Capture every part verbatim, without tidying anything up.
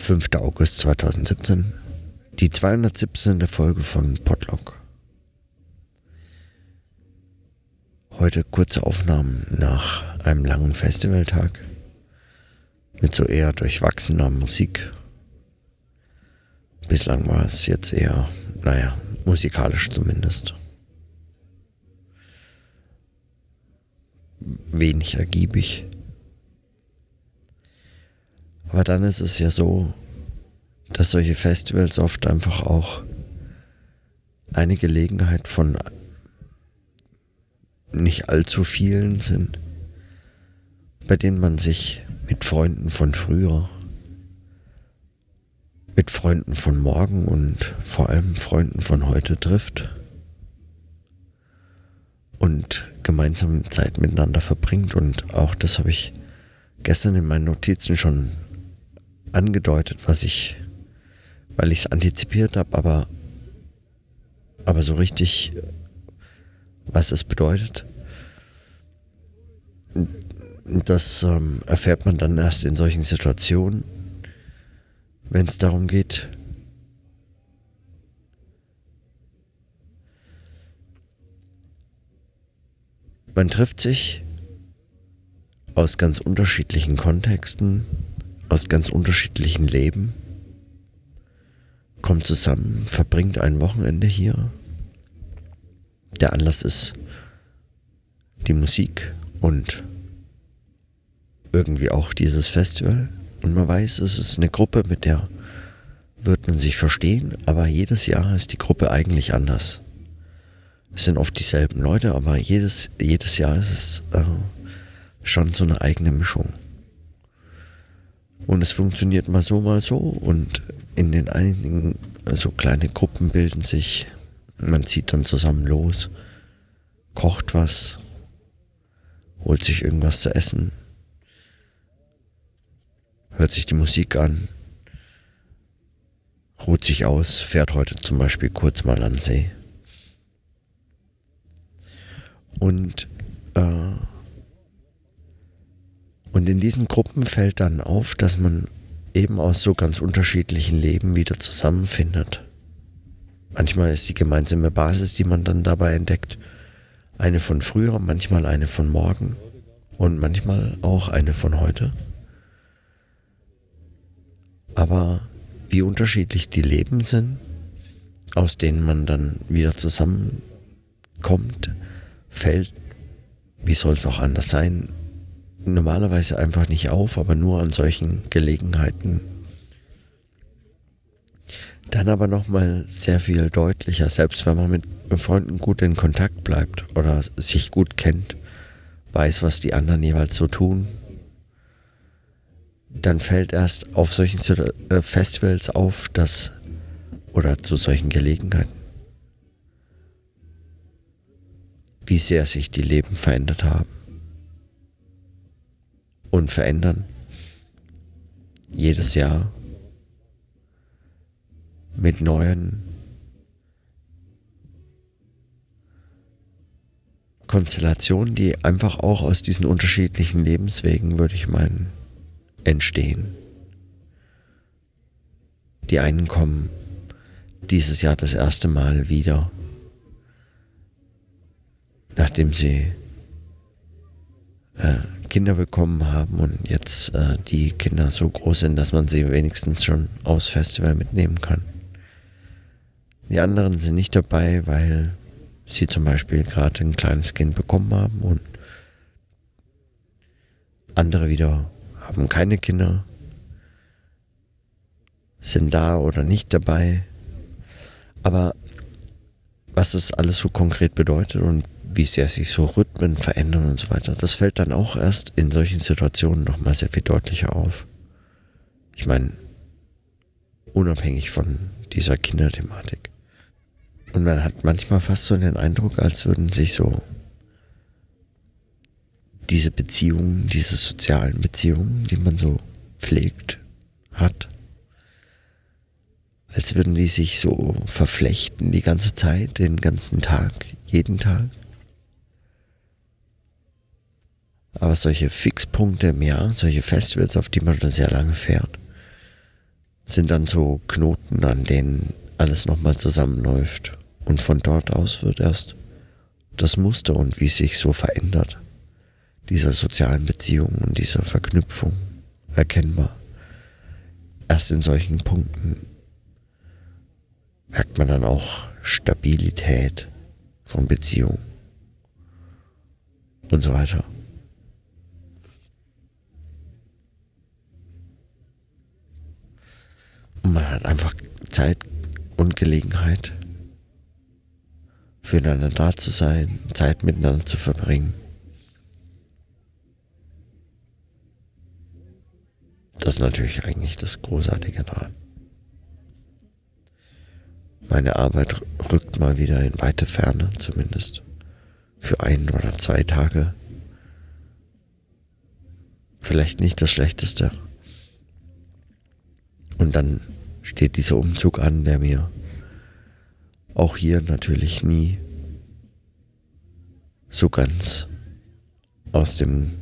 fünfter August zweitausendsiebzehn, die zweihundertsiebzehnte Folge von Potluck. Heute kurze Aufnahmen nach einem langen Festivaltag mit so eher durchwachsener Musik. Bislang war es jetzt eher, naja, musikalisch zumindest. Wenig ergiebig. Aber dann ist es ja so, dass solche Festivals oft einfach auch eine Gelegenheit von nicht allzu vielen sind, bei denen man sich mit Freunden von früher, mit Freunden von morgen und vor allem Freunden von heute trifft und gemeinsam Zeit miteinander verbringt. Und auch das habe ich gestern in meinen Notizen schon angedeutet, was ich, weil ich es antizipiert habe, aber, aber so richtig, was es bedeutet, das ähm, erfährt man dann erst in solchen Situationen, wenn es darum geht, man trifft sich aus ganz unterschiedlichen Kontexten, aus ganz unterschiedlichen Leben, kommt zusammen, verbringt ein Wochenende hier. Der Anlass ist die Musik und irgendwie auch dieses Festival. Und man weiß, es ist eine Gruppe, mit der wird man sich verstehen, aber jedes Jahr ist die Gruppe eigentlich anders. Es sind oft dieselben Leute, aber jedes, jedes Jahr ist es äh, schon so eine eigene Mischung. Und es funktioniert mal so, mal so, und in den einigen so kleine Gruppen bilden sich, man zieht dann zusammen los, kocht was, holt sich irgendwas zu essen, hört sich die Musik an, ruht sich aus, fährt heute zum Beispiel kurz mal an den See. Und, äh, und in diesen Gruppen fällt dann auf, dass man eben aus so ganz unterschiedlichen Leben wieder zusammenfindet. Manchmal ist die gemeinsame Basis, die man dann dabei entdeckt, eine von früher, manchmal eine von morgen und manchmal auch eine von heute. Aber wie unterschiedlich die Leben sind, aus denen man dann wieder zusammenkommt, fällt, wie soll es auch anders sein, normalerweise einfach nicht auf, aber nur an solchen Gelegenheiten. Dann aber nochmal sehr viel deutlicher, selbst wenn man mit Freunden gut in Kontakt bleibt oder sich gut kennt, weiß, was die anderen jeweils so tun, dann fällt erst auf solchen Festivals auf, dass, oder zu solchen Gelegenheiten, wie sehr sich die Leben verändert haben und verändern. Jedes Jahr mit neuen Konstellationen, die einfach auch aus diesen unterschiedlichen Lebenswegen, würde ich meinen, entstehen. Die einen kommen dieses Jahr das erste Mal wieder, nachdem sie äh, Kinder bekommen haben und jetzt äh, die Kinder so groß sind, dass man sie wenigstens schon aufs Festival mitnehmen kann. Die anderen sind nicht dabei, weil sie zum Beispiel gerade ein kleines Kind bekommen haben, und andere wieder haben keine Kinder, sind da oder nicht dabei. Aber was das alles so konkret bedeutet und wie sehr sich so Rhythmen verändern und so weiter, das fällt dann auch erst in solchen Situationen nochmal sehr viel deutlicher auf. Ich meine, unabhängig von dieser Kinderthematik. Und man hat manchmal fast so den Eindruck, als würden sich so diese Beziehungen, diese sozialen Beziehungen, die man so pflegt, hat, als würden die sich so verflechten die ganze Zeit, den ganzen Tag, jeden Tag. Aber solche Fixpunkte im Jahr, solche Festivals, auf die man schon sehr lange fährt, sind dann so Knoten, an denen alles nochmal zusammenläuft. Und von dort aus wird erst das Muster und wie es sich so verändert, dieser sozialen Beziehung und dieser Verknüpfung erkennbar. Erst in solchen Punkten merkt man dann auch Stabilität von Beziehung und so weiter. Und man hat einfach Zeit und Gelegenheit, füreinander da zu sein, Zeit miteinander zu verbringen. Das ist natürlich eigentlich das Großartige daran. Meine Arbeit rückt mal wieder in weite Ferne, zumindest für ein oder zwei Tage. Vielleicht nicht das Schlechteste. Und dann steht dieser Umzug an, der mir auch hier natürlich nie so ganz aus dem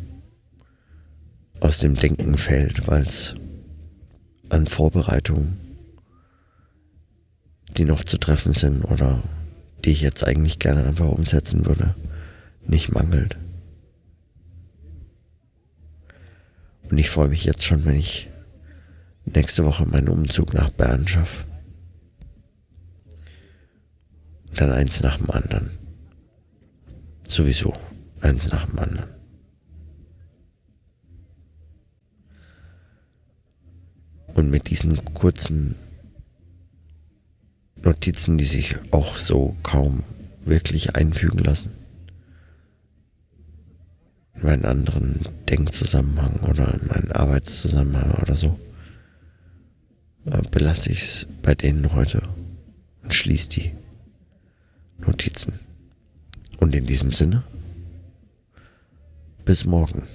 aus dem Denken fällt, weil es an Vorbereitungen, die noch zu treffen sind oder die ich jetzt eigentlich gerne einfach umsetzen würde, nicht mangelt. Und ich freue mich jetzt schon, wenn ich nächste Woche meinen Umzug nach Bernschaff und dann eins nach dem anderen. Sowieso eins nach dem anderen. Und mit diesen kurzen Notizen, die sich auch so kaum wirklich einfügen lassen in meinen anderen Denkzusammenhang oder in meinen Arbeitszusammenhang oder so, belasse ich es bei denen heute und schließe die Notizen. Und in diesem Sinne, bis morgen.